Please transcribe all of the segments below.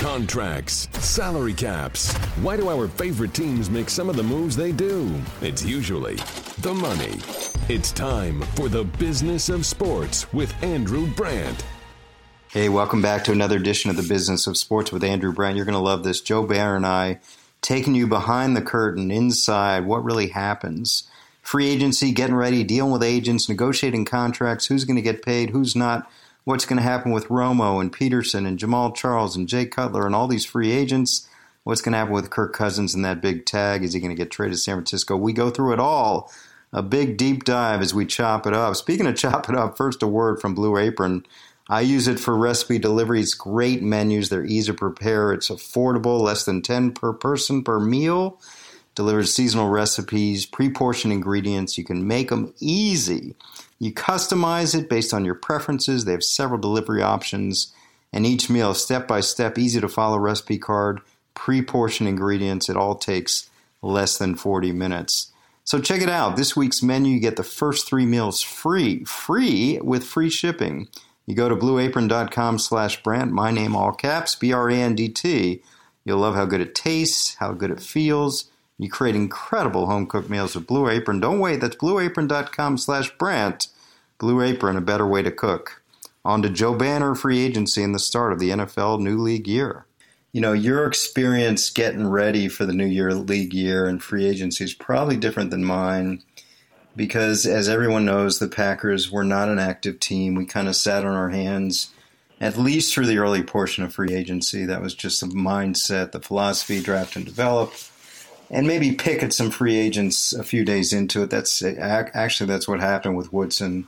Contracts, salary caps. Why do our favorite teams make some of the moves they do? It's usually the money. It's time for the business of sports with Andrew Brandt. Hey, welcome back to another edition of the business of sports with Andrew Brandt. You're going to love this. Joe Banner and I taking you behind the curtain, inside what really happens. Free agency, getting ready, dealing with agents, negotiating contracts, who's going to get paid, who's not. What's going to happen with Romo and Peterson and Jamaal Charles and Jay Cutler and all these free agents? What's going to happen with Kirk Cousins and that big tag? Is he going to get traded to San Francisco? We go through it all. A big deep dive as we chop it up. Speaking of chop it up, first a word from Blue Apron. I use it for recipe deliveries. Great menus. They're easy to prepare. It's affordable, less than $10 per person per meal. Delivers seasonal recipes, pre-portioned ingredients. You can make them easy. You customize it based on your preferences. They have several delivery options, and each meal step-by-step, easy-to-follow recipe card, pre-portioned ingredients. It all takes less than 40 minutes. So check it out. This week's menu, you get the first three meals free with free shipping. You go to blueapron.com/Brandt, my name all caps, B-R-A-N-D-T. You'll love how good it tastes, how good it feels. You create incredible home-cooked meals with Blue Apron. Don't wait. That's blueapron.com/Brandt. Blue Apron, a better way to cook. On to Joe Banner, free agency and the start of the NFL new league year. You know, your experience getting ready for the new year, league year and free agency is probably different than mine because, as everyone knows, the Packers were not an active team. We kind of sat on our hands at least through the early portion of free agency. That was just the mindset, the philosophy, draft and develop. And maybe pick at some free agents a few days into it. That's what happened with Woodson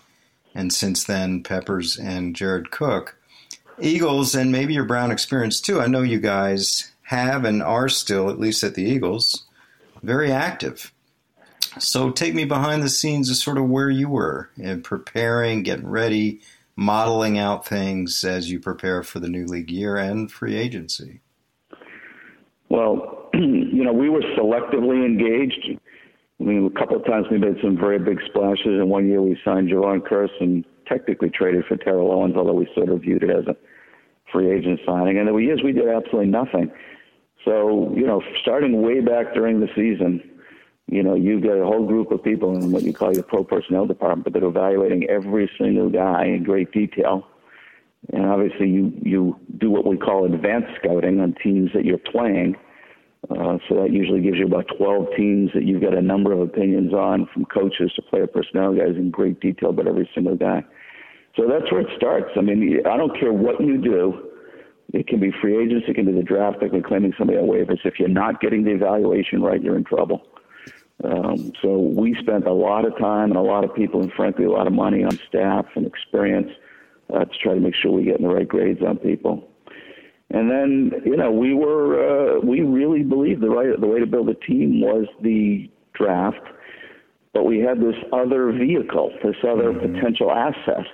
and since then Peppers and Jared Cook. Eagles and maybe your Brown experience too. I know you guys have and are still, at least at the Eagles, very active. So take me behind the scenes of sort of where you were in preparing, getting ready, modeling out things as you prepare for the new league year and free agency. Well, you know, we were selectively engaged. I mean, a couple of times we made some very big splashes, and one year we signed Javon Kearse and technically traded for Terrell Owens, although we sort of viewed it as a free agent signing. And there were years we did absolutely nothing. So, you know, starting way back during the season, you know, you get a whole group of people in what you call your pro personnel department, but they're evaluating every single guy in great detail. And obviously you do what we call advanced scouting on teams that you're playing. So that usually gives you about 12 teams that you've got a number of opinions on, from coaches to player personnel guys in great detail about every single guy. So that's where it starts. I mean, I don't care what you do. It can be free agents. It can be the draft. It can be claiming somebody on waivers. If you're not getting the evaluation right, you're in trouble. So we spent a lot of time and a lot of people and, frankly, a lot of money on staff and experience to try to make sure we're getting the right grades on people. And then, you know, we really believed the way to build a team was the draft, but we had this other vehicle, this other potential asset.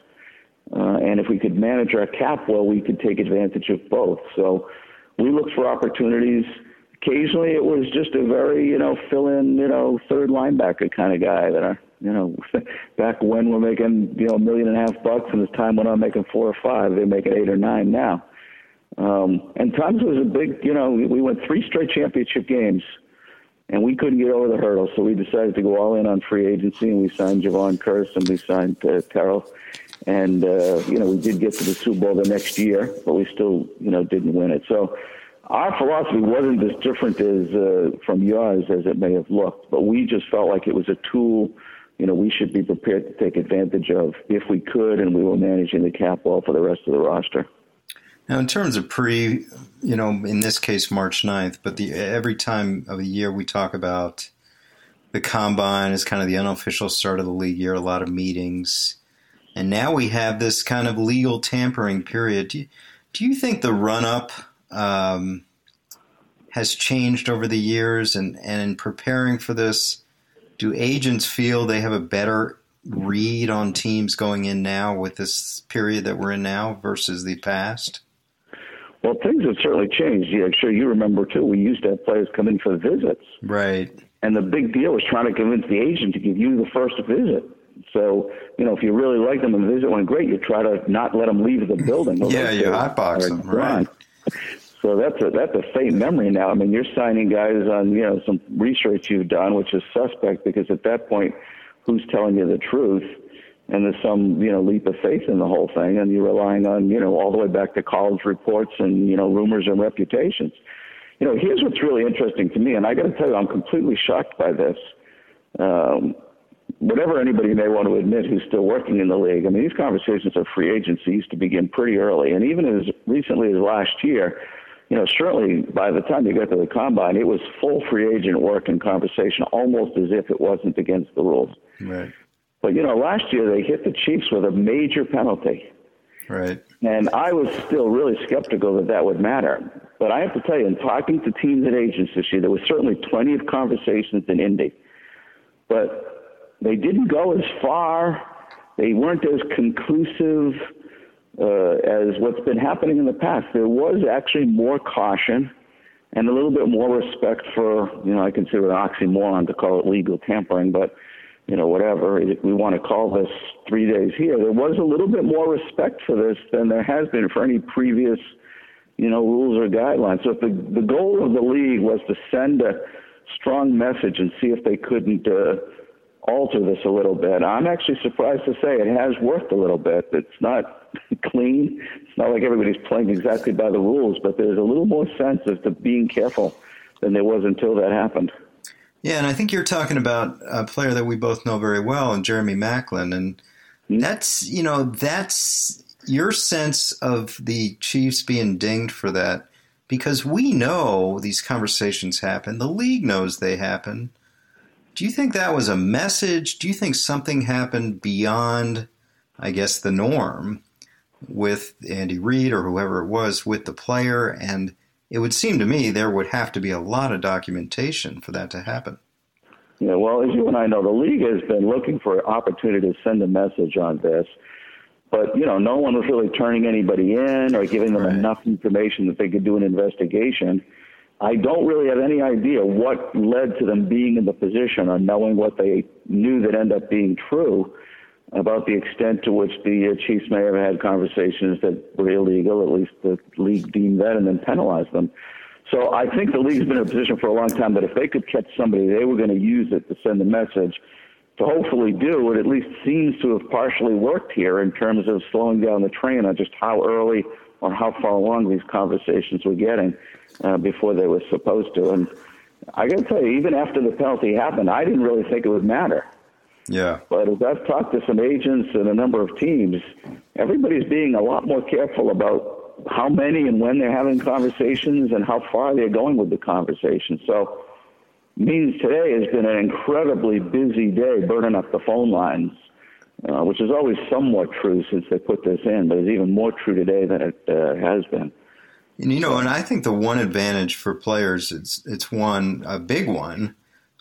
And if we could manage our cap well, we could take advantage of both. So we looked for opportunities. Occasionally it was just a very, you know, fill-in, you know, third linebacker kind of guy that, you know, back when we're making, you know, $1.5 million, and as time went on making 4 or 5, they make it 8 or 9 now. And times was a big, you know, we went 3 straight championship games, and we couldn't get over the hurdle, so we decided to go all in on free agency, and we signed Javon Kearse, and we signed Terrell. And, you know, we did get to the Super Bowl the next year, but we still, you know, didn't win it. So our philosophy wasn't as different as from yours as it may have looked, but we just felt like it was a tool, you know, we should be prepared to take advantage of if we could, and we were managing the cap well for the rest of the roster. Now, in terms of you know, in this case, March 9th, but every time of the year we talk about the combine as kind of the unofficial start of the league year, a lot of meetings. And now we have this kind of legal tampering period. Do you think the run-up has changed over the years? And in preparing for this, do agents feel they have a better read on teams going in now with this period that we're in now versus the past? Well, things have certainly changed. Yeah, I'm sure you remember, too, we used to have players come in for visits. Right. And the big deal was trying to convince the agent to give you the first visit. So, you know, if you really like them and the visit went great, you try to not let them leave the building. Yeah, you hotbox them, right. So that's a faint memory now. I mean, you're signing guys on, you know, some research you've done, which is suspect, because at that point, who's telling you the truth? And there's some, you know, leap of faith in the whole thing, and you're relying on, you know, all the way back to college reports and, you know, rumors and reputations. You know, here's what's really interesting to me, and I got to tell you, I'm completely shocked by this. Whatever anybody may want to admit who's still working in the league, I mean, these conversations of free agency used to begin pretty early, and even as recently as last year, you know, certainly by the time you got to the combine, it was full free agent work and conversation, almost as if it wasn't against the rules. Right. But, you know, last year they hit the Chiefs with a major penalty. Right. And I was still really skeptical that that would matter. But I have to tell you, in talking to teams and agents this year, there was certainly plenty of conversations in Indy. But they didn't go as far. They weren't as conclusive as what's been happening in the past. There was actually more caution and a little bit more respect for, you know, I consider it an oxymoron to call it legal tampering, but, you know, whatever we want to call this 3 days here, there was a little bit more respect for this than there has been for any previous, you know, rules or guidelines. So if the goal of the league was to send a strong message and see if they couldn't alter this a little bit, I'm actually surprised to say it has worked a little bit. It's not clean. It's not like everybody's playing exactly by the rules, but there's a little more sense as to being careful than there was until that happened. Yeah, and I think you're talking about a player that we both know very well, and Jeremy Maclin, and that's your sense of the Chiefs being dinged for that, because we know these conversations happen. The league knows they happen. Do you think that was a message? Do you think something happened beyond, I guess, the norm with Andy Reid or whoever it was with the player? And it would seem to me there would have to be a lot of documentation for that to happen. Yeah, well, as you and I know, the league has been looking for an opportunity to send a message on this. But, you know, no one was really turning anybody in or giving them enough information that they could do an investigation. I don't really have any idea what led to them being in the position or knowing what they knew that ended up being true about the extent to which the Chiefs may have had conversations that were illegal, at least the league deemed that, and then penalized them. So I think the league's been in a position for a long time that if they could catch somebody, they were going to use it to send a message. To hopefully do what at least seems to have partially worked here in terms of slowing down the train on just how early or how far along these conversations were getting before they were supposed to. And I got to tell you, even after the penalty happened, I didn't really think it would matter. Yeah. But as I've talked to some agents and a number of teams, everybody's being a lot more careful about how many and when they're having conversations and how far they're going with the conversation. So it means today has been an incredibly busy day burning up the phone lines, which is always somewhat true since they put this in, but it's even more true today than it has been. And, you know, and I think the one advantage for players, it's one, a big one,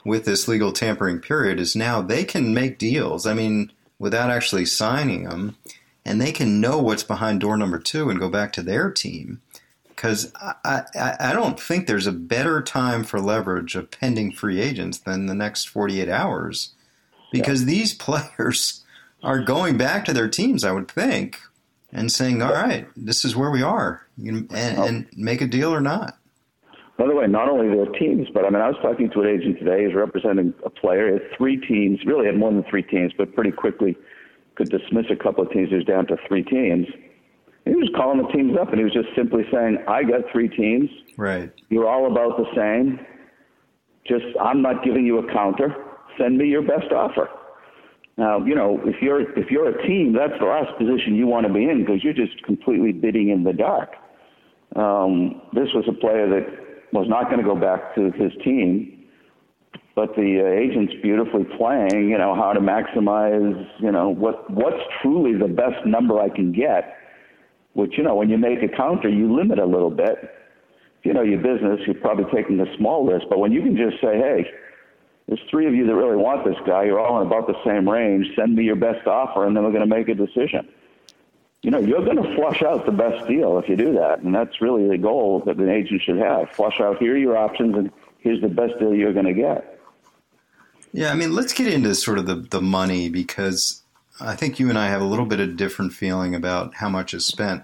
with this legal tampering period is now they can make deals, I mean, without actually signing them, and they can know what's behind door number two and go back to their team. Because I don't think there's a better time for leverage of pending free agents than the next 48 hours, because these players are going back to their teams, I would think, and saying, all right, this is where we are, and make a deal or not. By the way, not only their teams, but I mean, I was talking to an agent today who's representing a player. He had three teams, really had more than three teams, but pretty quickly could dismiss a couple of teams. He was down to three teams. And he was calling the teams up, and he was just simply saying, I got three teams. Right. You're all about the same. Just, I'm not giving you a counter. Send me your best offer. Now, you know, if you're a team, that's the last position you want to be in, because you're just completely bidding in the dark. This was a player that was not going to go back to his team, but the agent's beautifully playing, you know, how to maximize, you know, what's truly the best number I can get, which, you know, when you make a counter, you limit a little bit. If you know your business, you're probably taking a small risk, but when you can just say, hey, there's three of you that really want this guy, you're all in about the same range, send me your best offer, and then we're going to make a decision. You know, you're going to flush out the best deal if you do that, and that's really the goal that an agent should have. Flush out, here are your options, and here's the best deal you're going to get. Yeah, I mean, let's get into sort of the money, because I think you and I have a little bit of different feeling about how much is spent.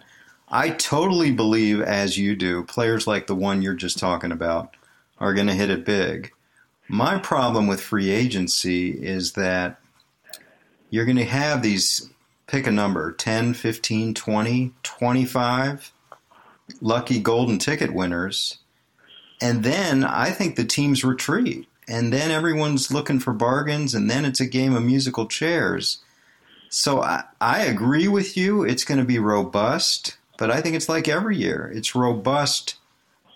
I totally believe, as you do, players like the one you're just talking about are going to hit it big. My problem with free agency is that you're going to have these, pick a number, 10, 15, 20, 25 lucky golden ticket winners. And then I think the teams retreat. And then everyone's looking for bargains, and then it's a game of musical chairs. So I agree with you. It's going to be robust, but I think it's like every year. It's robust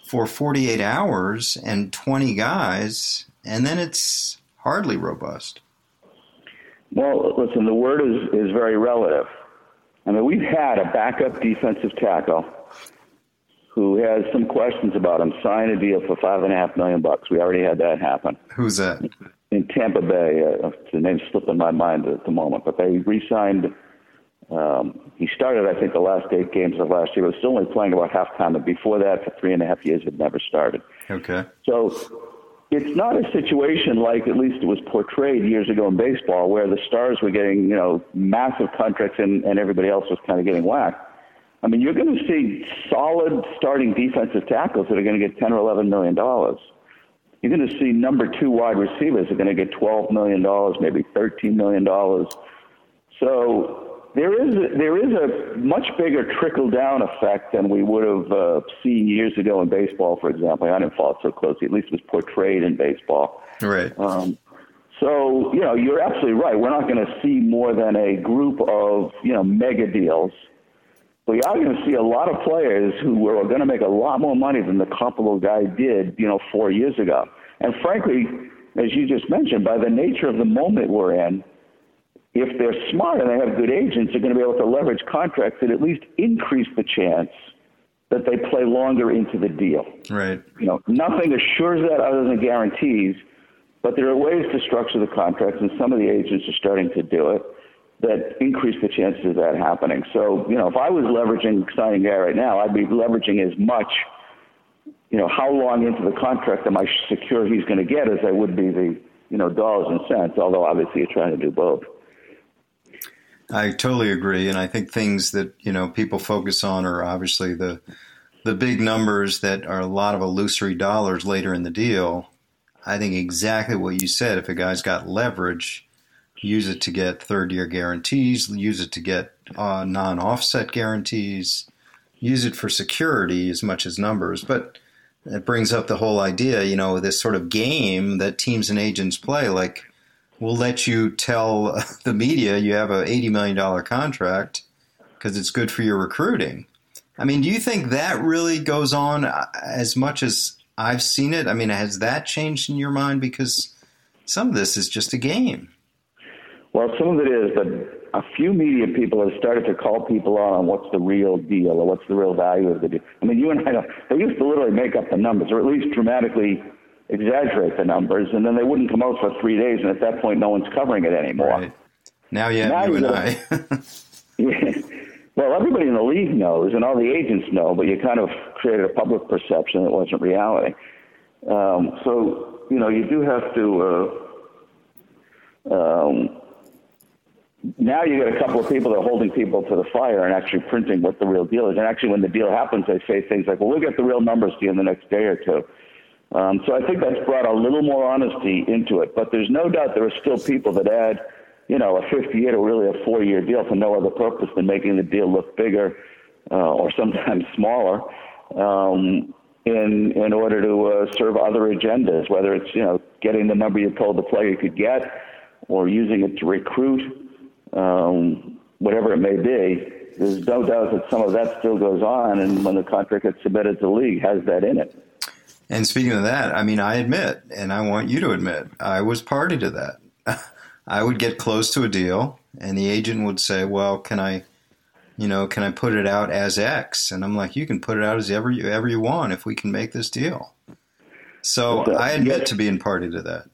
for 48 hours and 20 guys, and then it's hardly robust. Well, listen, the word is very relative. I mean, we've had a backup defensive tackle who has some questions about him, signed a deal for $5.5 million. We already had that happen. Who's that? In Tampa Bay. The name's slipping my mind at the moment, but they re-signed. He started, I think, the last 8 games of last year. He was still only playing about halftime, and before that, for 3.5 years, had never started. Okay. So it's not a situation like at least it was portrayed years ago in baseball, where the stars were getting, you know, massive contracts and everybody else was kind of getting whacked. I mean, you're going to see solid starting defensive tackles that are going to get $10 or $11 million. You're going to see number 2 wide receivers are going to get $12 million, maybe $13 million. So there is a much bigger trickle-down effect than we would have seen years ago in baseball, for example. I didn't follow it so closely. At least it was portrayed in baseball. Right. So, you know, you're absolutely right. We're not going to see more than a group of, you know, mega deals. We are going to see a lot of players who were going to make a lot more money than the comparable guy did, you know, 4 years ago. And frankly, as you just mentioned, by the nature of the moment we're in, if they're smart and they have good agents, they're going to be able to leverage contracts that at least increase the chance that they play longer into the deal. Right. You know, nothing assures that other than guarantees, but there are ways to structure the contracts, and some of the agents are starting to do it, that increase the chances of that happening. So, you know, if I was leveraging signing guy right now, I'd be leveraging as much, you know, how long into the contract am I secure he's going to get as I would be the, you know, dollars and cents, although obviously you're trying to do both. I totally agree. And I think things that, you know, people focus on are obviously the big numbers that are a lot of illusory dollars later in the deal. I think exactly what you said, if a guy's got leverage, use it to get third-year guarantees, use it to get non-offset guarantees, use it for security as much as numbers. But it brings up the whole idea, you know, this sort of game that teams and agents play, like we'll let you tell the media you have an $80 million contract because it's good for your recruiting. I mean, do you think that really goes on as much as I've seen it? I mean, has that changed in your mind? Because some of this is just a game. Well, some of it is, but a few media people have started to call people on what's the real deal or what's the real value of the deal. I mean, you and I, they used to literally make up the numbers or at least dramatically exaggerate the numbers, and then they wouldn't come out for 3 days, and at that point no one's covering it anymore. Right. Now you have you and I. Yeah. Well, everybody in the league knows, and all the agents know, but you kind of created a public perception that wasn't reality. So, you know, you do have to... now you get a couple of people that are holding people to the fire and actually printing what the real deal is. And actually when the deal happens, they say things like, well, we'll get the real numbers to you in the next day or two. So I think that's brought a little more honesty into it. But there's no doubt there are still people that add, you know, a 5-year to really a 4-year deal for no other purpose than making the deal look bigger or sometimes smaller in order to serve other agendas, whether it's, you know, getting the number you told the player you could get or using it to recruit. Whatever it may be, there's no doubt that some of that still goes on, and when the contract gets submitted to the league, has that in it. And speaking of that, I mean, I admit, and I want you to admit, I was party to that. I would get close to a deal, and the agent would say, well, can I put it out as X? And I'm like, you can put it out as ever you want if we can make this deal. So I admit to being party to that.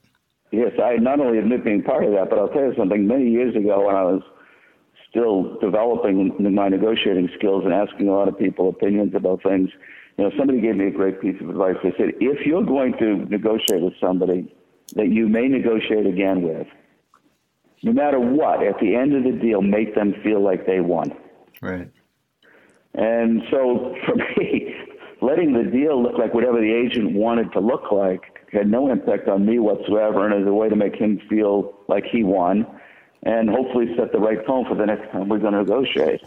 Yes, I not only admit being part of that, but I'll tell you something. Many years ago when I was still developing my negotiating skills and asking a lot of people opinions about things, you know, somebody gave me a great piece of advice. They said, if you're going to negotiate with somebody that you may negotiate again with, no matter what, at the end of the deal, make them feel like they won. Right. And so for me, letting the deal look like whatever the agent wanted to look like had no impact on me whatsoever, and is a way to make him feel like he won and hopefully set the right tone for the next time we're going to negotiate.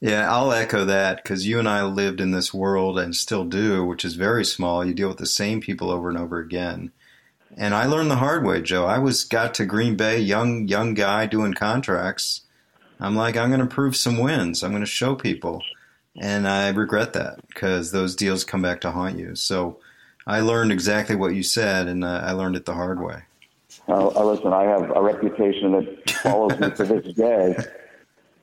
Yeah, I'll echo that, because you and I lived in this world and still do, which is very small. You deal with the same people over and over again. And I learned the hard way, Joe. I got to Green Bay, young guy doing contracts. I'm like, I'm going to prove some wins. I'm going to show people. And I regret that, because those deals come back to haunt you. So I learned exactly what you said, and I learned it the hard way. Listen, I have a reputation that follows me to this day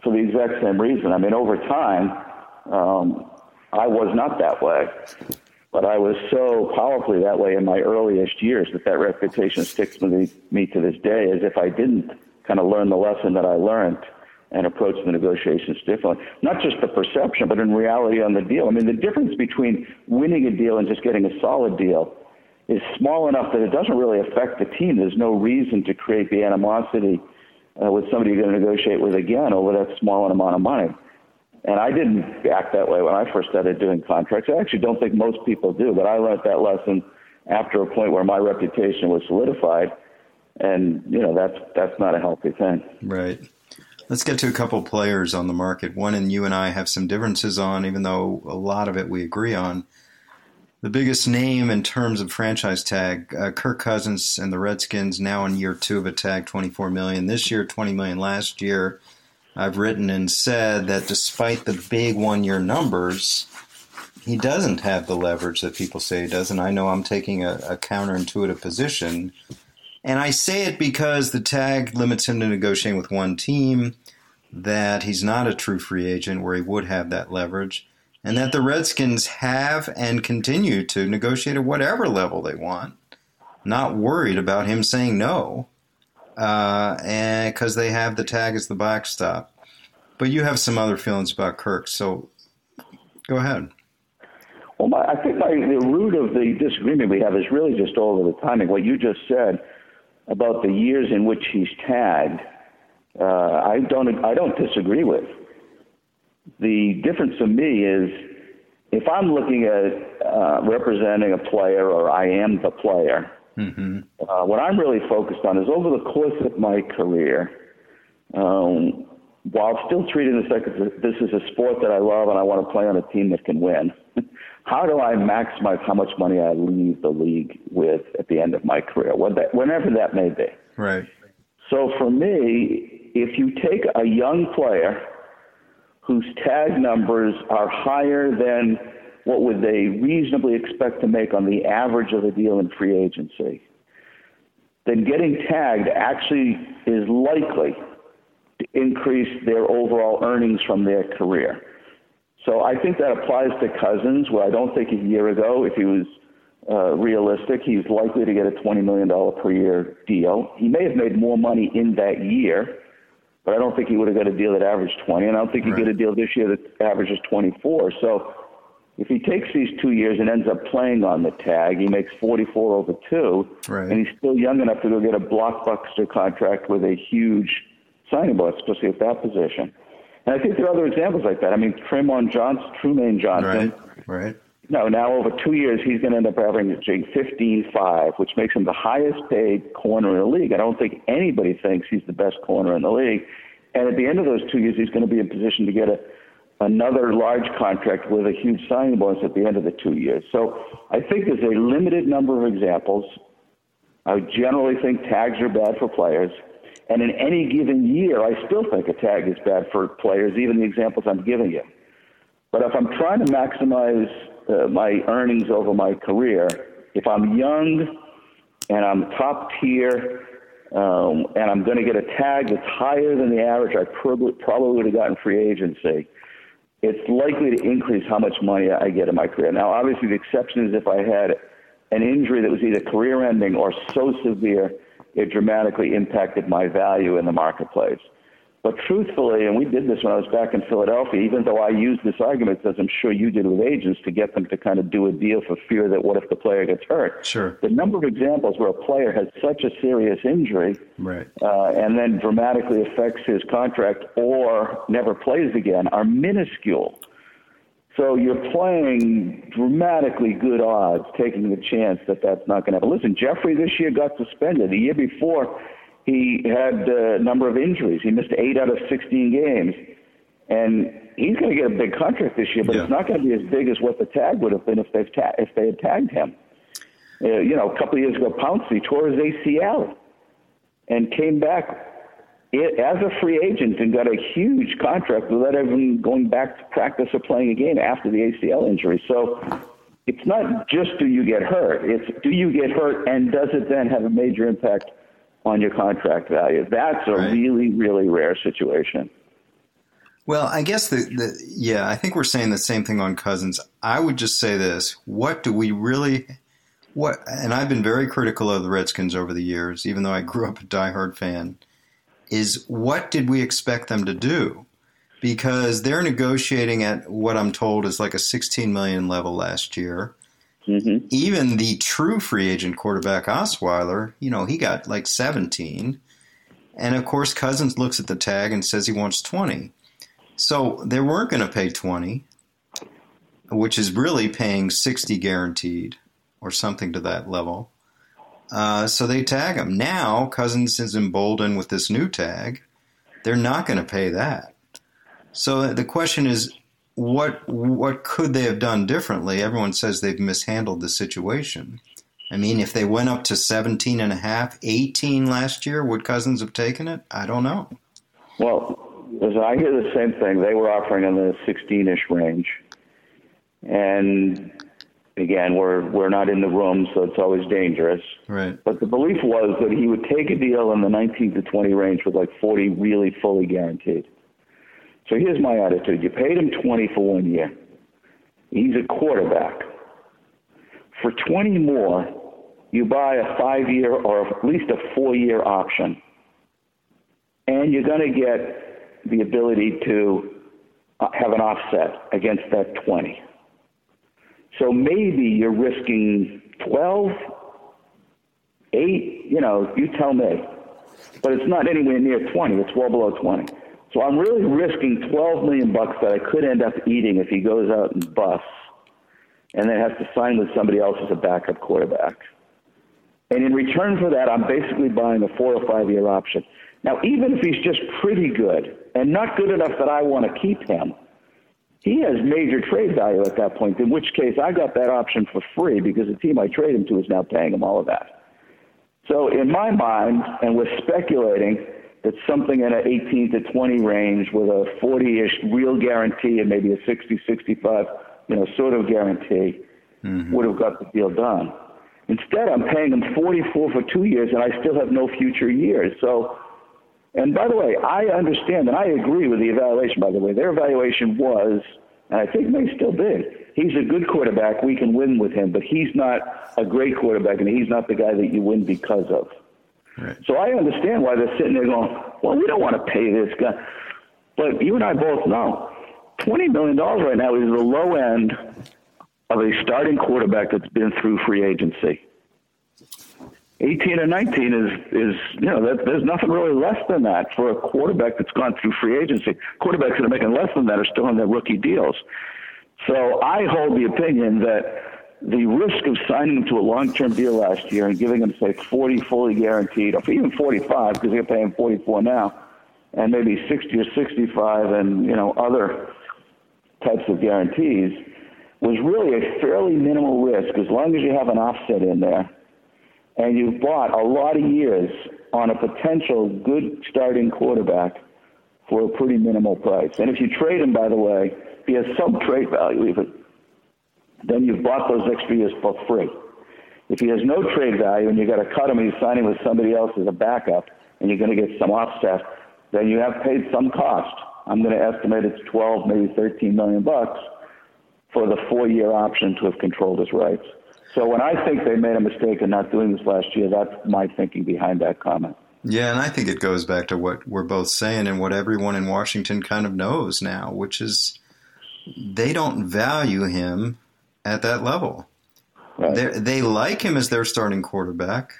for the exact same reason. I mean, over time, I was not that way. But I was so powerfully that way in my earliest years that reputation sticks with me to this day, as if I didn't kind of learn the lesson that I learned and approach the negotiations differently. Not just the perception, but in reality on the deal. I mean, the difference between winning a deal and just getting a solid deal is small enough that it doesn't really affect the team. There's no reason to create the animosity with somebody you're going to negotiate with again over that small amount of money. And I didn't act that way when I first started doing contracts. I actually don't think most people do, but I learned that lesson after a point where my reputation was solidified, and that's not a healthy thing. Right. Let's get to a couple players on the market. One, and you and I have some differences on, even though a lot of it we agree on. The biggest name in terms of franchise tag, Kirk Cousins and the Redskins, now in year 2 of a tag, $24 million this year, $20 million last year. I've written and said that despite the big one-year numbers, he doesn't have the leverage that people say he does. And I know I'm taking a counterintuitive position. And I say it because the tag limits him to negotiating with one team, that he's not a true free agent where he would have that leverage, and that the Redskins have and continue to negotiate at whatever level they want, not worried about him saying no. And because they have the tag as the backstop. But you have some other feelings about Kirk, so go ahead. Well, I think the root of the disagreement we have is really just all of the timing. What you just said about the years in which he's tagged, I don't disagree with. The difference to me is if I'm looking at representing a player, or I am the player. Mm-hmm. What I'm really focused on is over the course of my career, while still treating this like this is a sport that I love and I want to play on a team that can win, how do I maximize how much money I leave the league with at the end of my career, whenever that may be? Right. So for me, if you take a young player whose tag numbers are higher than what would they reasonably expect to make on the average of a deal in free agency, then getting tagged actually is likely to increase their overall earnings from their career. So I think that applies to Cousins, where I don't think a year ago, if he was realistic, he's likely to get a $20 million per year deal. He may have made more money in that year, but I don't think he would have got a deal that averaged 20, and I don't think he'd get a deal this year that averages 24. So if he takes these 2 years and ends up playing on the tag, he makes 44 over 2, right, and he's still young enough to go get a blockbuster contract with a huge signing bonus, especially at that position. And I think there are other examples like that. I mean, Trumaine Johnson. Right. Now over 2 years, he's going to end up averaging 15.5, which makes him the highest paid corner in the league. I don't think anybody thinks he's the best corner in the league. And at the end of those 2 years, he's going to be in position to get another large contract with a huge signing bonus at the end of the 2 years. So I think there's a limited number of examples. I generally think tags are bad for players. And in any given year, I still think a tag is bad for players, even the examples I'm giving you. But if I'm trying to maximize my earnings over my career, if I'm young and I'm top tier, and I'm going to get a tag that's higher than the average I probably would have gotten free agency, it's likely to increase how much money I get in my career. Now, obviously, the exception is if I had an injury that was either career-ending or so severe it dramatically impacted my value in the marketplace. But truthfully, and we did this when I was back in Philadelphia, even though I used this argument, as I'm sure you did with agents, to get them to kind of do a deal for fear that what if the player gets hurt? Sure. The number of examples where a player has such a serious injury, right, and then dramatically affects his contract or never plays again are minuscule. So you're playing dramatically good odds, taking the chance that that's not going to happen. Listen, Jeffrey this year got suspended. The year before, he had a number of injuries. He missed 8 out of 16 games. And he's going to get a big contract this year, but it's not going to be as big as what the tag would have been if they had tagged him. A couple of years ago, Pouncey tore his ACL and came back as a free agent and got a huge contract without even going back to practice or playing a game after the ACL injury. So it's not just do you get hurt. It's do you get hurt and does it then have a major impact on your contract value? That's a really, really rare situation. Well, I guess I think we're saying the same thing on Cousins. I would just say this. And I've been very critical of the Redskins over the years, even though I grew up a diehard fan, is what did we expect them to do? Because they're negotiating at what I'm told is like a $16 million level last year. Mm-hmm. Even the true free agent quarterback, Osweiler, he got like 17. And of course, Cousins looks at the tag and says he wants 20. So they weren't going to pay 20, which is really paying 60 guaranteed or something to that level. So they tag him. Now Cousins is emboldened with this new tag. They're not going to pay that. So the question is, what could they have done differently? Everyone says they've mishandled the situation. I mean, if they went up to 17 and a half, 18 last year, would Cousins have taken it? I don't know. Well, as I hear the same thing, they were offering in the 16-ish range. And again, we're not in the room, so it's always dangerous. Right. But the belief was that he would take a deal in the 19 to 20 range with like 40 really fully guaranteed. So here's my attitude. You paid him 20 for 1 year. He's a quarterback. For 20 more, you buy a 5-year or at least a 4-year option. And you're going to get the ability to have an offset against that 20. So maybe you're risking 12, 8, you tell me. But it's not anywhere near 20. It's well below 20. So I'm really risking $12 million that I could end up eating if he goes out and busts and then has to sign with somebody else as a backup quarterback. And in return for that, I'm basically buying a 4 or 5 year option. Now, even if he's just pretty good and not good enough that I want to keep him, he has major trade value at that point, in which case I got that option for free because the team I trade him to is now paying him all of that. So in my mind, and we're speculating that something in an 18 to 20 range with a 40-ish real guarantee and maybe a 60, 65, sort of guarantee would have got the deal done. Instead, I'm paying him 44 for 2 years, and I still have no future years. So, and by the way, I understand and I agree with the evaluation, by the way. Their evaluation was, and I think may still be, he's a good quarterback. We can win with him, but he's not a great quarterback, and he's not the guy that you win because of. Right. So I understand why they're sitting there going, well, we don't want to pay this guy. But you and I both know $20 million right now is the low end of a starting quarterback that's been through free agency. 18 or 19 is there's nothing really less than that for a quarterback that's gone through free agency. Quarterbacks that are making less than that are still on their rookie deals. So I hold the opinion that the risk of signing him to a long-term deal last year and giving him, say, 40 fully guaranteed, or even 45 because they're paying 44 now, and maybe 60 or 65 and, other types of guarantees was really a fairly minimal risk as long as you have an offset in there. And you've bought a lot of years on a potential good starting quarterback for a pretty minimal price. And if you trade him, by the way, if he has some trade value even, then you've bought those extra years for free. If he has no trade value and you've got to cut him and he's signing with somebody else as a backup and you're going to get some offset, then you have paid some cost. I'm going to estimate it's 12, maybe $13 million for the 4-year option to have controlled his rights. So when I think they made a mistake in not doing this last year, that's my thinking behind that comment. Yeah, and I think it goes back to what we're both saying and what everyone in Washington kind of knows now, which is they don't value him at that level. Right. They like him as their starting quarterback.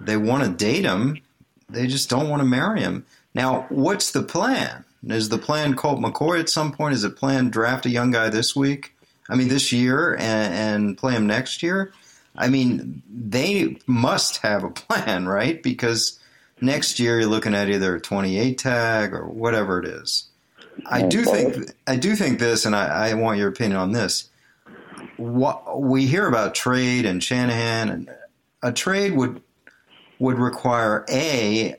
They want to date him. They just don't want to marry him. Now, what's the plan? Is the plan Colt McCoy at some point? Is it plan draft a young guy this week? I mean, this year and play him next year? I mean, they must have a plan, right? Because next year you're looking at either a 28 tag or whatever it is. I do think this, and I want your opinion on this. What we hear about trade and Shanahan, and a trade would require a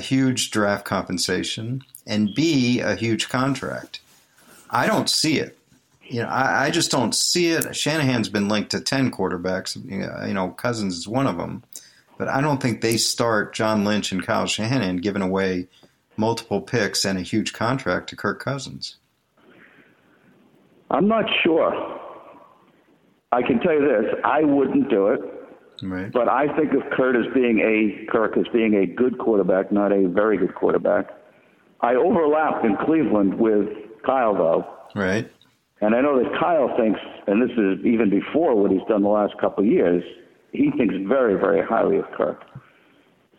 huge draft compensation and B, a huge contract. I don't see it. You know, I just don't see it. Shanahan's been linked to 10 quarterbacks. You know, Cousins is one of them. But I don't think they start John Lynch and Kyle Shanahan giving away multiple picks and a huge contract to Kirk Cousins. I'm not sure. I can tell you this. I wouldn't do it. Right. But I think of Kirk as being a good quarterback, not a very good quarterback. I overlapped in Cleveland with Kyle, though. Right. And I know that Kyle thinks, and this is even before what he's done the last couple of years, he thinks very, very highly of Kirk.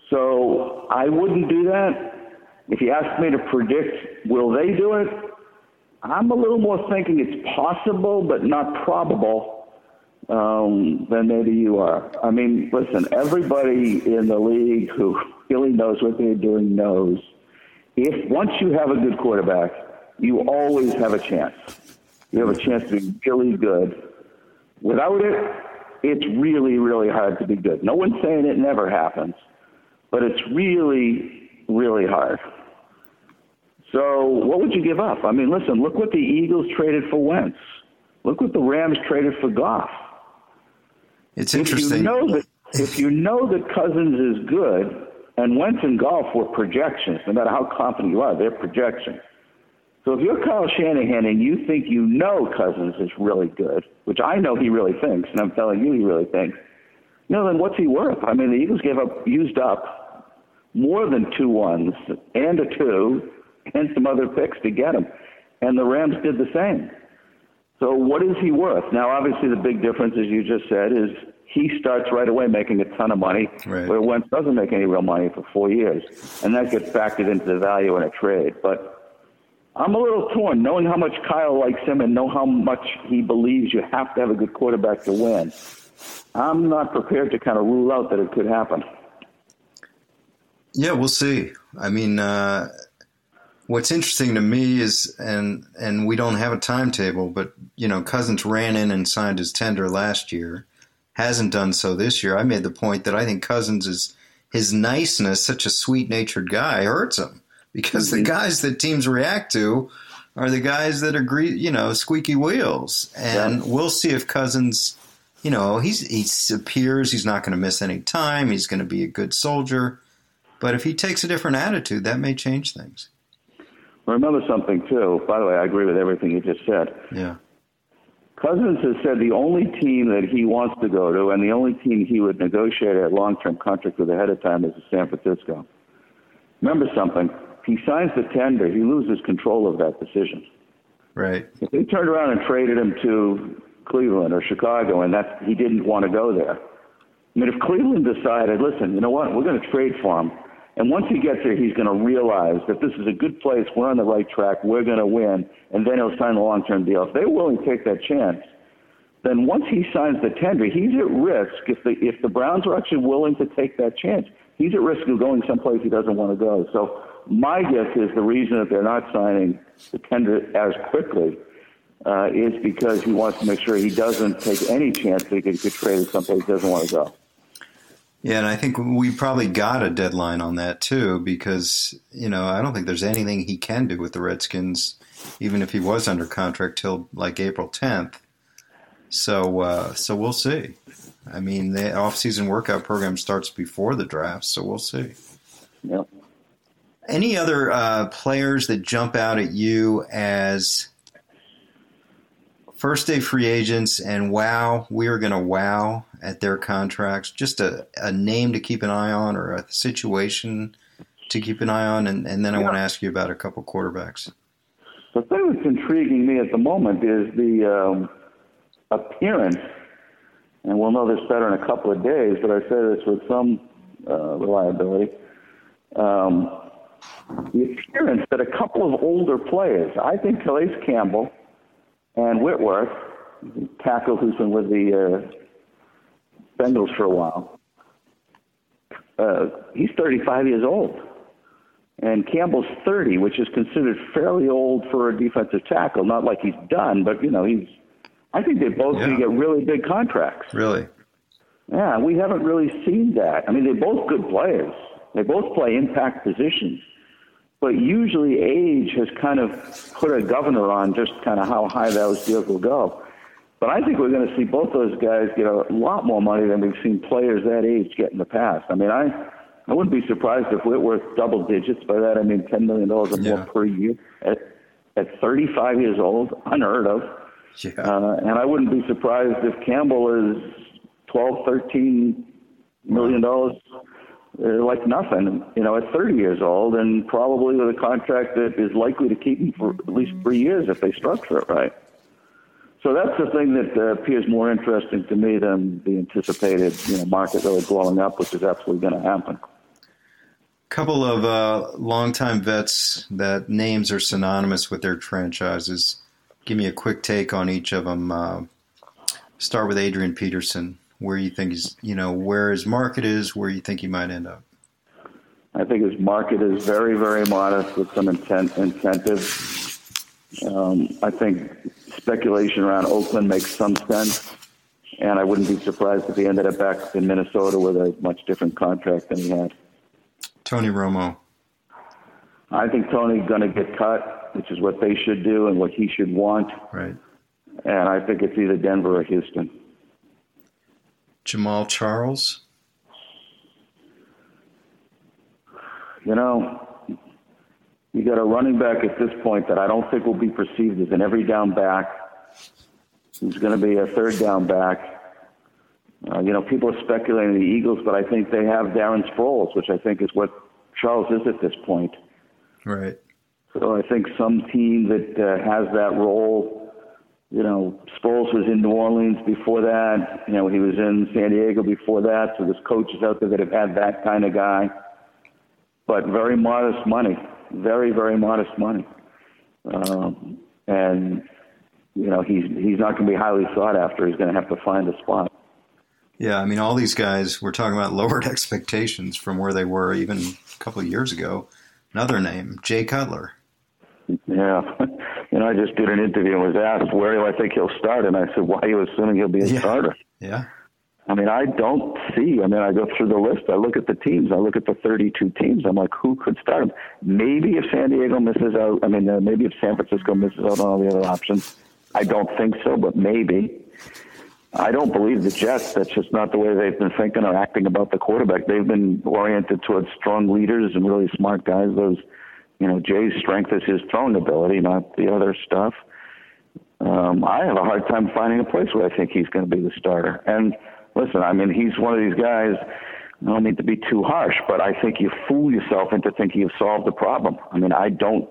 So I wouldn't do that. If you ask me to predict, will they do it? I'm a little more thinking it's possible, but not probable, than maybe you are. I mean, listen, everybody in the league who really knows what they're doing knows if once you have a good quarterback, you always have a chance. You have a chance to be really good. Without it, it's really, really hard to be good. No one's saying it never happens, but it's really, really hard. So what would you give up? I mean, listen, look what the Eagles traded for Wentz. Look what the Rams traded for Goff. It's interesting. If you know that Cousins is good, and Wentz and Goff were projections, no matter how confident you are, they're projections. So if you're Kyle Shanahan and you think you know Cousins is really good, which I know he really thinks, and I'm telling you he really thinks, you know, then what's he worth? I mean, the Eagles used up more than 2 1s and a 2 and some other picks to get him. And the Rams did the same. So what is he worth? Now, obviously, the big difference, as you just said, is he starts right away making a ton of money, right, where Wentz doesn't make any real money for 4 years. And that gets factored into the value in a trade. But I'm a little torn, knowing how much Kyle likes him and know how much he believes you have to have a good quarterback to win. I'm not prepared to kind of rule out that it could happen. Yeah, we'll see. I mean, what's interesting to me is, and we don't have a timetable, but, you know, Cousins ran in and signed his tender last year, hasn't done so this year. I made the point that I think Cousins is, his niceness, such a sweet-natured guy, hurts him. Because the guys that teams react to are the guys that agree, you know, squeaky wheels. And we'll see if Cousins, you know, he appears he's not going to miss any time. He's going to be a good soldier. But if he takes a different attitude, that may change things. Remember something, too. By the way, I agree with everything you just said. Yeah. Cousins has said the only team that he wants to go to and the only team he would negotiate a long-term contract with ahead of time is San Francisco. Remember something. He signs the tender, he loses control of that decision. Right. If they turned around and traded him to Cleveland or Chicago and that he didn't want to go there. I mean, if Cleveland decided, listen, you know what, we're going to trade for him, and once he gets there, he's going to realize that this is a good place, we're on the right track, we're going to win, and then he'll sign a long-term deal. If they're willing to take that chance, then once he signs the tender, he's at risk, if the Browns are actually willing to take that chance, he's at risk of going someplace he doesn't want to go. So my guess is the reason that they're not signing the tender as quickly is because he wants to make sure he doesn't take any chance that he could get traded someplace he doesn't want to go. Yeah, and I think we probably got a deadline on that too because, you know, I don't think there's anything he can do with the Redskins, even if he was under contract till like April 10th. So we'll see. I mean, the off-season workout program starts before the draft, so we'll see. Yep. Any other players that jump out at you as first-day free agents and wow, we are going to wow at their contracts? Just a name to keep an eye on or a situation to keep an eye on, and then I want to ask you about a couple quarterbacks. The thing that's intriguing me at the moment is the appearance, and we'll know this better in a couple of days, but I say this with some reliability, the appearance that a couple of older players, I think Calais Campbell and Whitworth, the tackle who's been with the Bengals for a while, he's 35 years old. And Campbell's 30, which is considered fairly old for a defensive tackle. Not like he's done, but, you know, he's. I think they both need to get really big contracts. Really? Yeah, we haven't really seen that. I mean, they're both good players. They both play impact positions. But usually age has kind of put a governor on just kind of how high those deals will go. But I think we're going to see both those guys get a lot more money than we've seen players that age get in the past. I mean, I wouldn't be surprised if we're worth double digits. By that, I mean $10 million or more per year at 35 years old, unheard of. Yeah. And I wouldn't be surprised if Campbell is $12, $13 million like nothing, you know, at 30 years old, and probably with a contract that is likely to keep him for at least 3 years if they structure it right. So that's the thing that appears more interesting to me than the anticipated, you know, market really blowing up, which is absolutely going to happen. Couple of longtime vets that names are synonymous with their franchises. Give me a quick take on each of them. Start with Adrian Peterson. Where you think he's, you know, where his market is, where you think he might end up. I think his market is very, very modest with some incentive. I think speculation around Oakland makes some sense, and I wouldn't be surprised if he ended up back in Minnesota with a much different contract than he had. Tony Romo. I think Tony's going to get cut, which is what they should do and what he should want. Right. And I think it's either Denver or Houston. Jamaal Charles. You know, you got a running back at this point that I don't think will be perceived as an every down back. He's going to be a third down back. You know, people are speculating the Eagles, but I think they have Darren Sproles, which I think is what Charles is at this point. Right. So I think some team that has that role. You know, Sproles was in New Orleans before that. You know, he was in San Diego before that. So there's coaches out there that have had that kind of guy. But very modest money. Very, very modest money. And, you know, he's not going to be highly sought after. He's going to have to find a spot. Yeah, I mean, all these guys, we're talking about lowered expectations from where they were even a couple of years ago. Another name, Jay Cutler. Yeah. You know, I just did an interview and was asked, where do I think he'll start? And I said, why are you assuming he'll be a starter? Yeah. I mean, I don't see. I mean, I go through the list. I look at the teams. I look at the 32 teams. I'm like, who could start him? Maybe if San Diego misses out. I mean, maybe if San Francisco misses out on all the other options. I don't think so, but maybe. I don't believe the Jets. That's just not the way they've been thinking or acting about the quarterback. They've been oriented towards strong leaders and really smart guys. Those, you know, Jay's strength is his throwing ability, not the other stuff. I have a hard time finding a place where I think he's going to be the starter. And listen, I mean, he's one of these guys, I don't mean to be too harsh, but I think you fool yourself into thinking you've solved the problem. I mean, I don't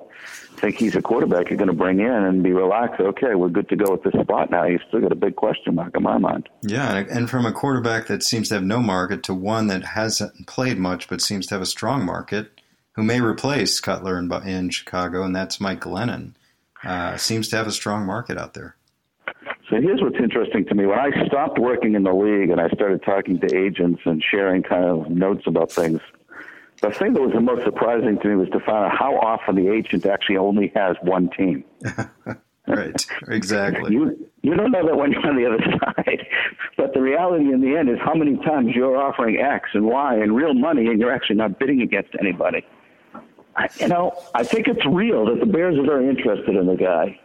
think he's a quarterback you're going to bring in and be relaxed. Okay, we're good to go at this spot now. He's still got a big question mark in my mind. Yeah, and from a quarterback that seems to have no market to one that hasn't played much but seems to have a strong market, who may replace Cutler in Chicago, and that's Mike Glennon. Seems to have a strong market out there. So here's what's interesting to me. When I stopped working in the league and I started talking to agents and sharing kind of notes about things, the thing that was the most surprising to me was to find out how often the agent actually only has one team. Right, exactly. You don't know that when you're on the other side. But the reality in the end is how many times you're offering X and Y and real money and you're actually not bidding against anybody. You know, I think it's real that the Bears are very interested in the guy.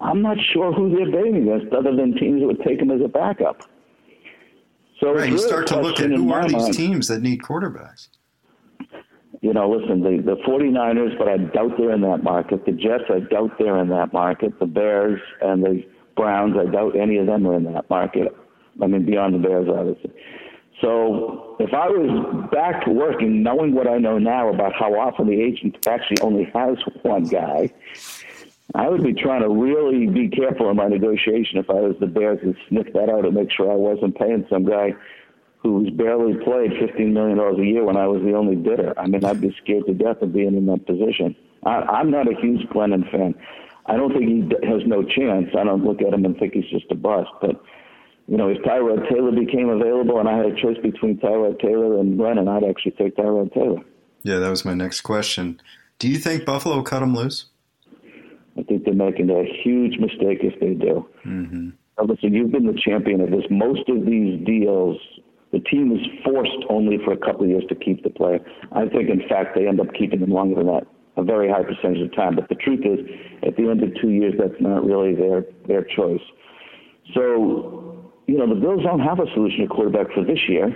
I'm not sure who they're bidding against other than teams that would take him as a backup. So right, you start to look at who are these teams that need quarterbacks. You know, listen, the 49ers, but I doubt they're in that market. The Jets, I doubt they're in that market. The Bears and the Browns, I doubt any of them are in that market. I mean, beyond the Bears, obviously. So if I was back working, knowing what I know now about how often the agent actually only has one guy, I would be trying to really be careful in my negotiation if I was the Bears and sniff that out and make sure I wasn't paying some guy who's barely played $15 million a year when I was the only bidder. I mean, I'd be scared to death of being in that position. I'm not a huge Glennon fan. I don't think he has no chance. I don't look at him and think he's just a bust. But, you know, if Tyrod Taylor became available and I had a choice between Tyrod Taylor and Glennon, I'd actually take Tyrod Taylor. Yeah, that was my next question. Do you think Buffalo will cut him loose? I think they're making a huge mistake if they do. Mm-hmm. Now, listen, you've been the champion of this. Most of these deals, the team is forced only for a couple of years to keep the player. I think, in fact, they end up keeping them longer than that, a very high percentage of the time. But the truth is, at the end of 2 years, that's not really their choice. So, you know, the Bills don't have a solution to quarterback for this year.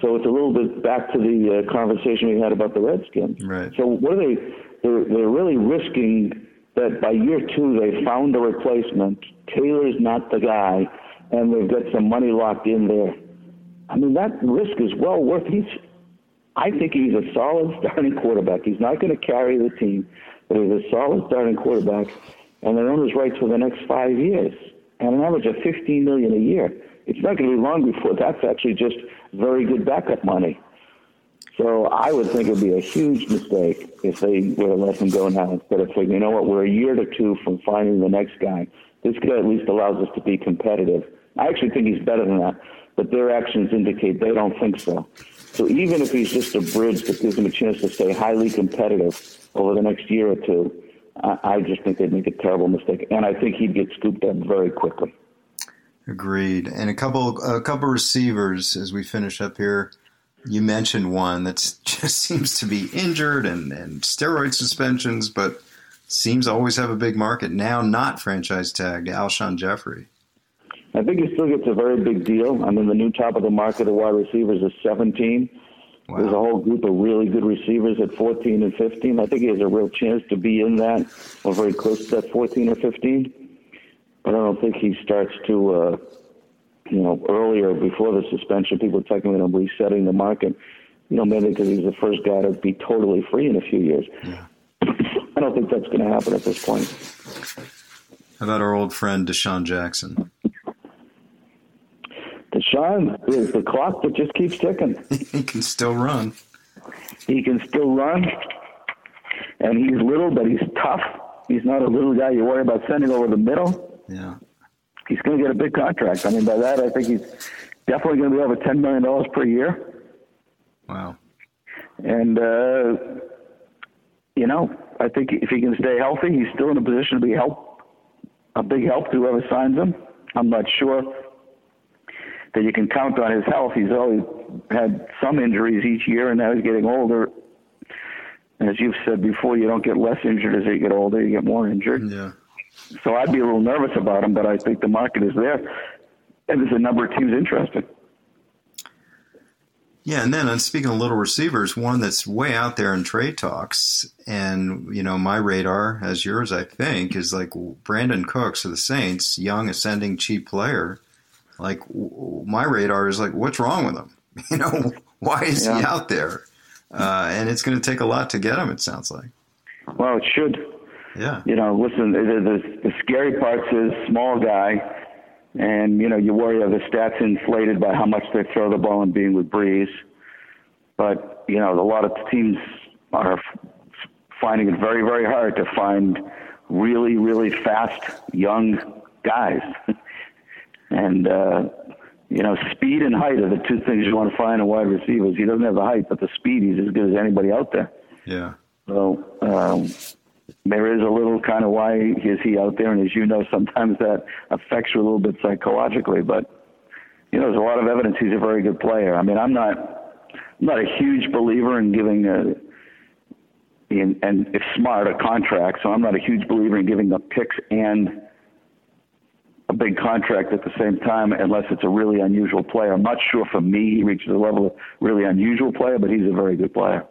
So it's a little bit back to the conversation we had about the Redskins. Right. So what are they? They're really risking that by year two, they found a replacement. Taylor's not the guy, and they've got some money locked in there. I mean, that risk is well worth it. I think he's a solid starting quarterback. He's not going to carry the team, but he's a solid starting quarterback, and they own his rights for the next 5 years, and an average of $15 million a year. It's not going to be long before that's actually just very good backup money. So I would think it would be a huge mistake if they were to let him go now instead of thinking, you know what, we're a year to two from finding the next guy. This guy at least allows us to be competitive. I actually think he's better than that, but their actions indicate they don't think so. So even if he's just a bridge that gives him a chance to stay highly competitive over the next year or two, I just think they'd make a terrible mistake. And I think he'd get scooped up very quickly. Agreed. And a couple receivers as we finish up here. You mentioned one that just seems to be injured and steroid suspensions, but seems to always have a big market. Now not franchise tagged, Alshon Jeffrey. I think he still gets a very big deal. I mean, the new top of the market of wide receivers is 17. Wow. There's a whole group of really good receivers at 14 and 15. I think he has a real chance to be in that or very close to that 14 or 15. But I don't think he starts to, earlier before the suspension, people are talking about him resetting the market, maybe because he's the first guy to be totally free in a few years. Yeah. I don't think that's going to happen at this point. How about our old friend DeSean Jackson? DeSean is the clock that just keeps ticking. He can still run. And he's little, but he's tough. He's not a little guy you worry about sending over the middle. Yeah. He's going to get a big contract. I mean, by that, I think he's definitely going to be over $10 million per year. Wow. And, I think if he can stay healthy, he's still in a position to be a big help to whoever signs him. I'm not sure that you can count on his health. He's always had some injuries each year, and now he's getting older. And as you've said before, you don't get less injured as you get older. You get more injured. Yeah. So I'd be a little nervous about him, but I think the market is there. And there's a number of teams interested. Yeah, and then speaking of little receivers, one that's way out there in trade talks, and, my radar has yours, I think, is like Brandon Cooks of the Saints, young, ascending, cheap player. Like, my radar is like, what's wrong with him? Why is he out there? And it's going to take a lot to get him, it sounds like. Well, it should. Yeah. Listen, the scary part is small guy, and, you worry of the stats inflated by how much they throw the ball and being with Breeze. But, a lot of teams are finding it very, very hard to find really, really fast, young guys. And, speed and height are the two things you want to find in wide receivers. He doesn't have the height, but the speed, he's as good as anybody out there. Yeah. So, there is a little kind of why is he out there, and as you know, sometimes that affects you a little bit psychologically. But there's a lot of evidence he's a very good player. I mean, I'm not a huge believer in giving and if smart a contract. So I'm not a huge believer in giving up picks and a big contract at the same time, unless it's a really unusual player. I'm not sure for me he reaches the level of really unusual player, but he's a very good player.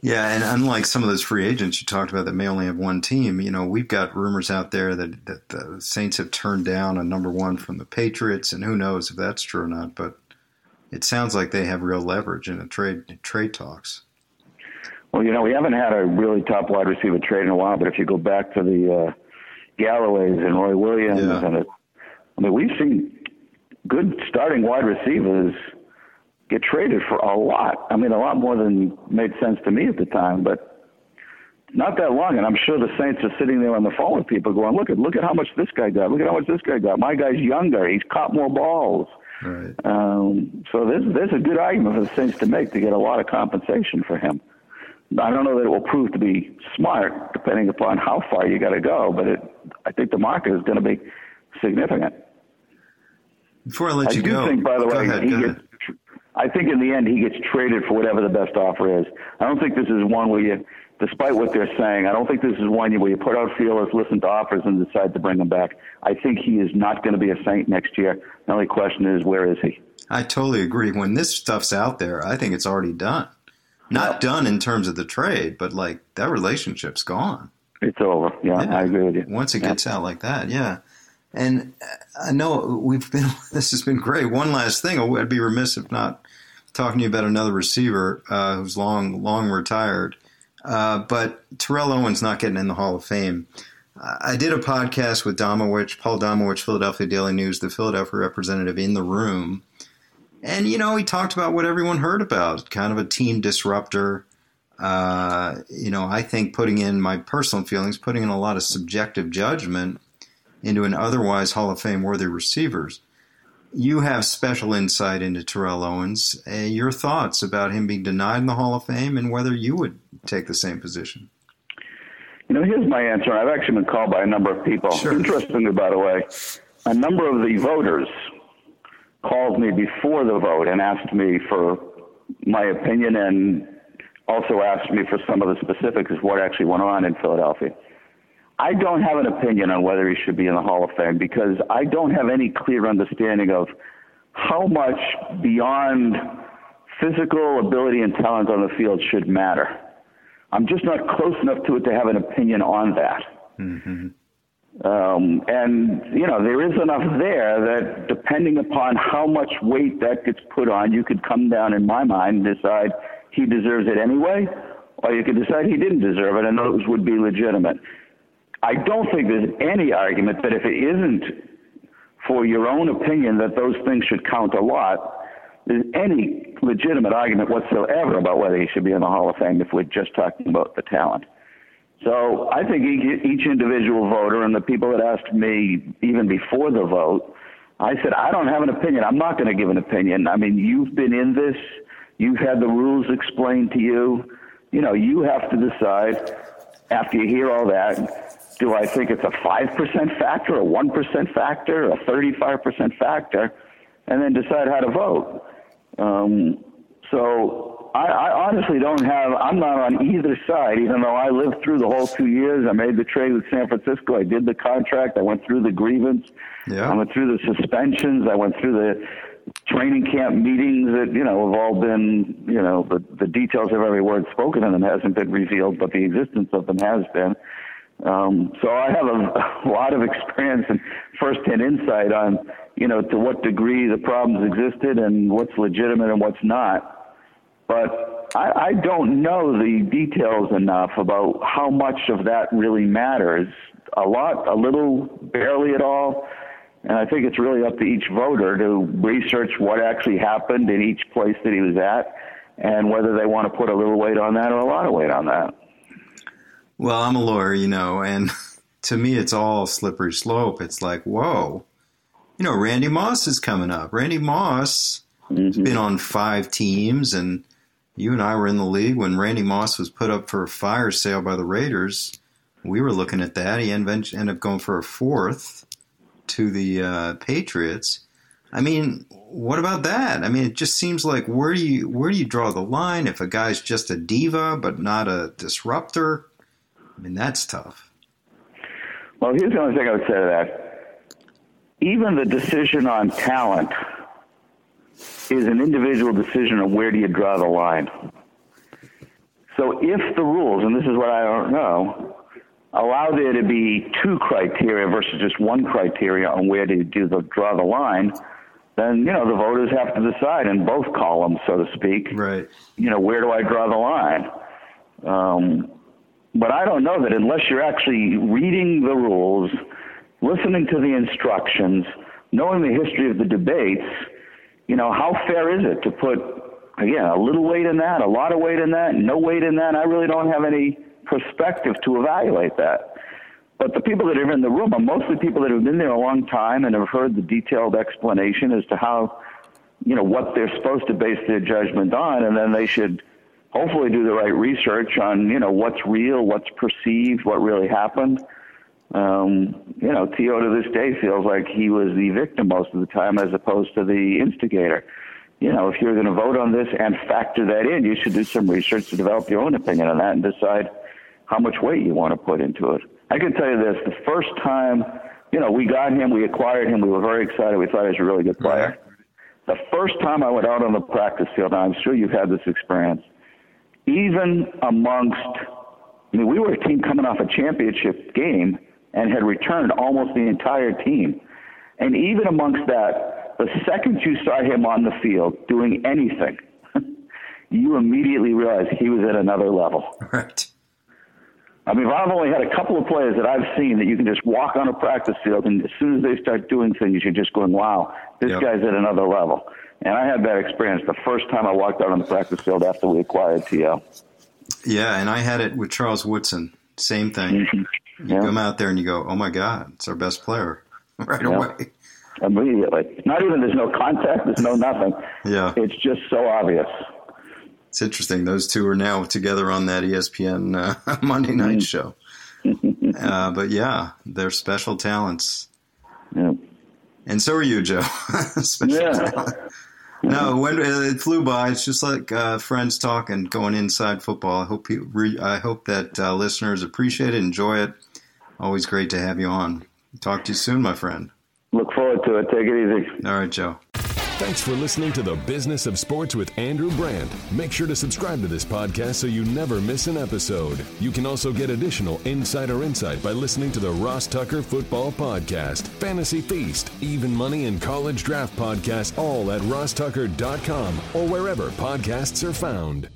Yeah, and unlike some of those free agents you talked about that may only have one team, we've got rumors out there that the Saints have turned down a number one from the Patriots, and who knows if that's true or not, but it sounds like they have real leverage in the trade talks. Well, we haven't had a really top wide receiver trade in a while, but if you go back to the Galloway's and Roy Williams, and we've seen good starting wide receivers get traded for a lot. I mean, a lot more than made sense to me at the time, but not that long. And I'm sure the Saints are sitting there on the phone with people going, look at how much this guy got. Look at how much this guy got. My guy's younger. He's caught more balls. Right. So there's a good argument for the Saints to make to get a lot of compensation for him. I don't know that it will prove to be smart, depending upon how far you got to go, but I think the market is going to be significant. Before I let you go, I do think, by the way, I think in the end he gets traded for whatever the best offer is. I don't think this is one where you, despite what they're saying, I don't think this is one where you put out feelers, listen to offers, and decide to bring him back. I think he is not going to be a Saint next year. The only question is, where is he? I totally agree. When this stuff's out there, I think it's already done. Not done in terms of the trade, but like that relationship's gone. It's over. Yeah, I agree with you. Once it gets out like that, yeah. And I know this has been great. One last thing, I'd be remiss if not talking to you about another receiver who's long retired. But Terrell Owens not getting in the Hall of Fame. I did a podcast with Domowich, Paul Domowich, Philadelphia Daily News, the Philadelphia representative in the room. And, you know, he talked about what everyone heard about, kind of a team disruptor. You know, I think putting in my personal feelings, putting in a lot of subjective judgment into an otherwise Hall of Fame-worthy receivers. You have special insight into Terrell Owens. Your thoughts about him being denied in the Hall of Fame and whether you would take the same position? You know, here's my answer. I've actually been called by a number of people. Sure. Interestingly, by the way, a number of the voters called me before the vote and asked me for my opinion and also asked me for some of the specifics of what actually went on in Philadelphia. I don't have an opinion on whether he should be in the Hall of Fame because I don't have any clear understanding of how much beyond physical ability and talent on the field should matter. I'm just not close enough to it to have an opinion on that. Mm-hmm. And, you know, there is enough there that depending upon how much weight that gets put on, you could come down, in my mind, and decide he deserves it anyway, or you could decide he didn't deserve it, and those would be legitimate. I don't think there's any argument that if it isn't for your own opinion that those things should count a lot, there's any legitimate argument whatsoever about whether he should be in the Hall of Fame if we're just talking about the talent. So I think each individual voter and the people that asked me even before the vote, I said, I don't have an opinion. I'm not going to give an opinion. I mean, you've been in this. You've had the rules explained to you. You know, you have to decide after you hear all that, do I think it's a 5% factor, a 1% factor, a 35% factor, and then decide how to vote. I honestly don't have, I'm not on either side, even though I lived through the whole 2 years. I made the trade with San Francisco. I did the contract. I went through the grievance. Yeah. I went through the suspensions. I went through the training camp meetings that, you know, have all been, you know, the details of every word spoken in them hasn't been revealed, but the existence of them has been. So I have a lot of experience and firsthand insight on, you know, to what degree the problems existed and what's legitimate and what's not. But I don't know the details enough about how much of that really matters. A lot, a little, barely at all. And I think it's really up to each voter to research what actually happened in each place that he was at and whether they want to put a little weight on that or a lot of weight on that. Well, I'm a lawyer, you know, and to me it's all slippery slope. It's like, whoa, you know, Randy Moss is coming up. Randy Moss has been on 5 teams and you and I were in the league when Randy Moss was put up for a fire sale by the Raiders. We were looking at that. He ended up going for a 4th to the Patriots. I mean, what about that? I mean, it just seems like where do you draw the line if a guy's just a diva but not a disruptor? I mean, that's tough. Well, here's the only thing I would say to that. Even the decision on talent is an individual decision of where do you draw the line. So if the rules, and this is what I don't know, allow there to be 2 criteria versus just 1 criteria on where to draw the line, then, you know, the voters have to decide in both columns, so to speak, right? You know, where do I draw the line? But I don't know that unless you're actually reading the rules, listening to the instructions, knowing the history of the debates, you know, how fair is it to put, again, a little weight in that, a lot of weight in that, no weight in that? I really don't have any perspective to evaluate that. But the people that are in the room are mostly people that have been there a long time and have heard the detailed explanation as to how, you know, what they're supposed to base their judgment on, and then they should hopefully do the right research on, you know, what's real, what's perceived, what really happened. You know, T.O. to this day feels like he was the victim most of the time as opposed to the instigator. You know, if you're going to vote on this and factor that in, you should do some research to develop your own opinion on that and decide how much weight you want to put into it. I can tell you this, the first time, you know, we got him, we acquired him, we were very excited, we thought he was a really good player. The first time I went out on the practice field, and I'm sure you've had this experience, even amongst, I mean, we were a team coming off a championship game and had returned almost the entire team. And even amongst that, the second you saw him on the field doing anything, you immediately realized he was at another level. Right. I mean, I've only had a couple of players that I've seen that you can just walk on a practice field, and as soon as they start doing things, you're just going, wow, this guy's at another level. And I had that experience the first time I walked out on the practice field after we acquired T.O. Yeah, and I had it with Charles Woodson. Same thing. You come out there and you go, oh, my God, it's our best player right away. Immediately. Not even there's no contact, there's no nothing. Yeah. It's just so obvious. It's interesting. Those two are now together on that ESPN Monday night show. But, yeah, they're special talents. Yeah. And so are you, Joe. Special talent. No, when it flew by, it's just like friends talking, going inside football. I hope you I hope that listeners appreciate it, enjoy it. Always great to have you on. Talk to you soon, my friend. Look forward to it. Take it easy. All right, Joe. Thanks for listening to The Business of Sports with Andrew Brandt. Make sure to subscribe to this podcast so you never miss an episode. You can also get additional insider insight by listening to the Ross Tucker Football Podcast, Fantasy Feast, Even Money, and College Draft Podcast, all at rostucker.com or wherever podcasts are found.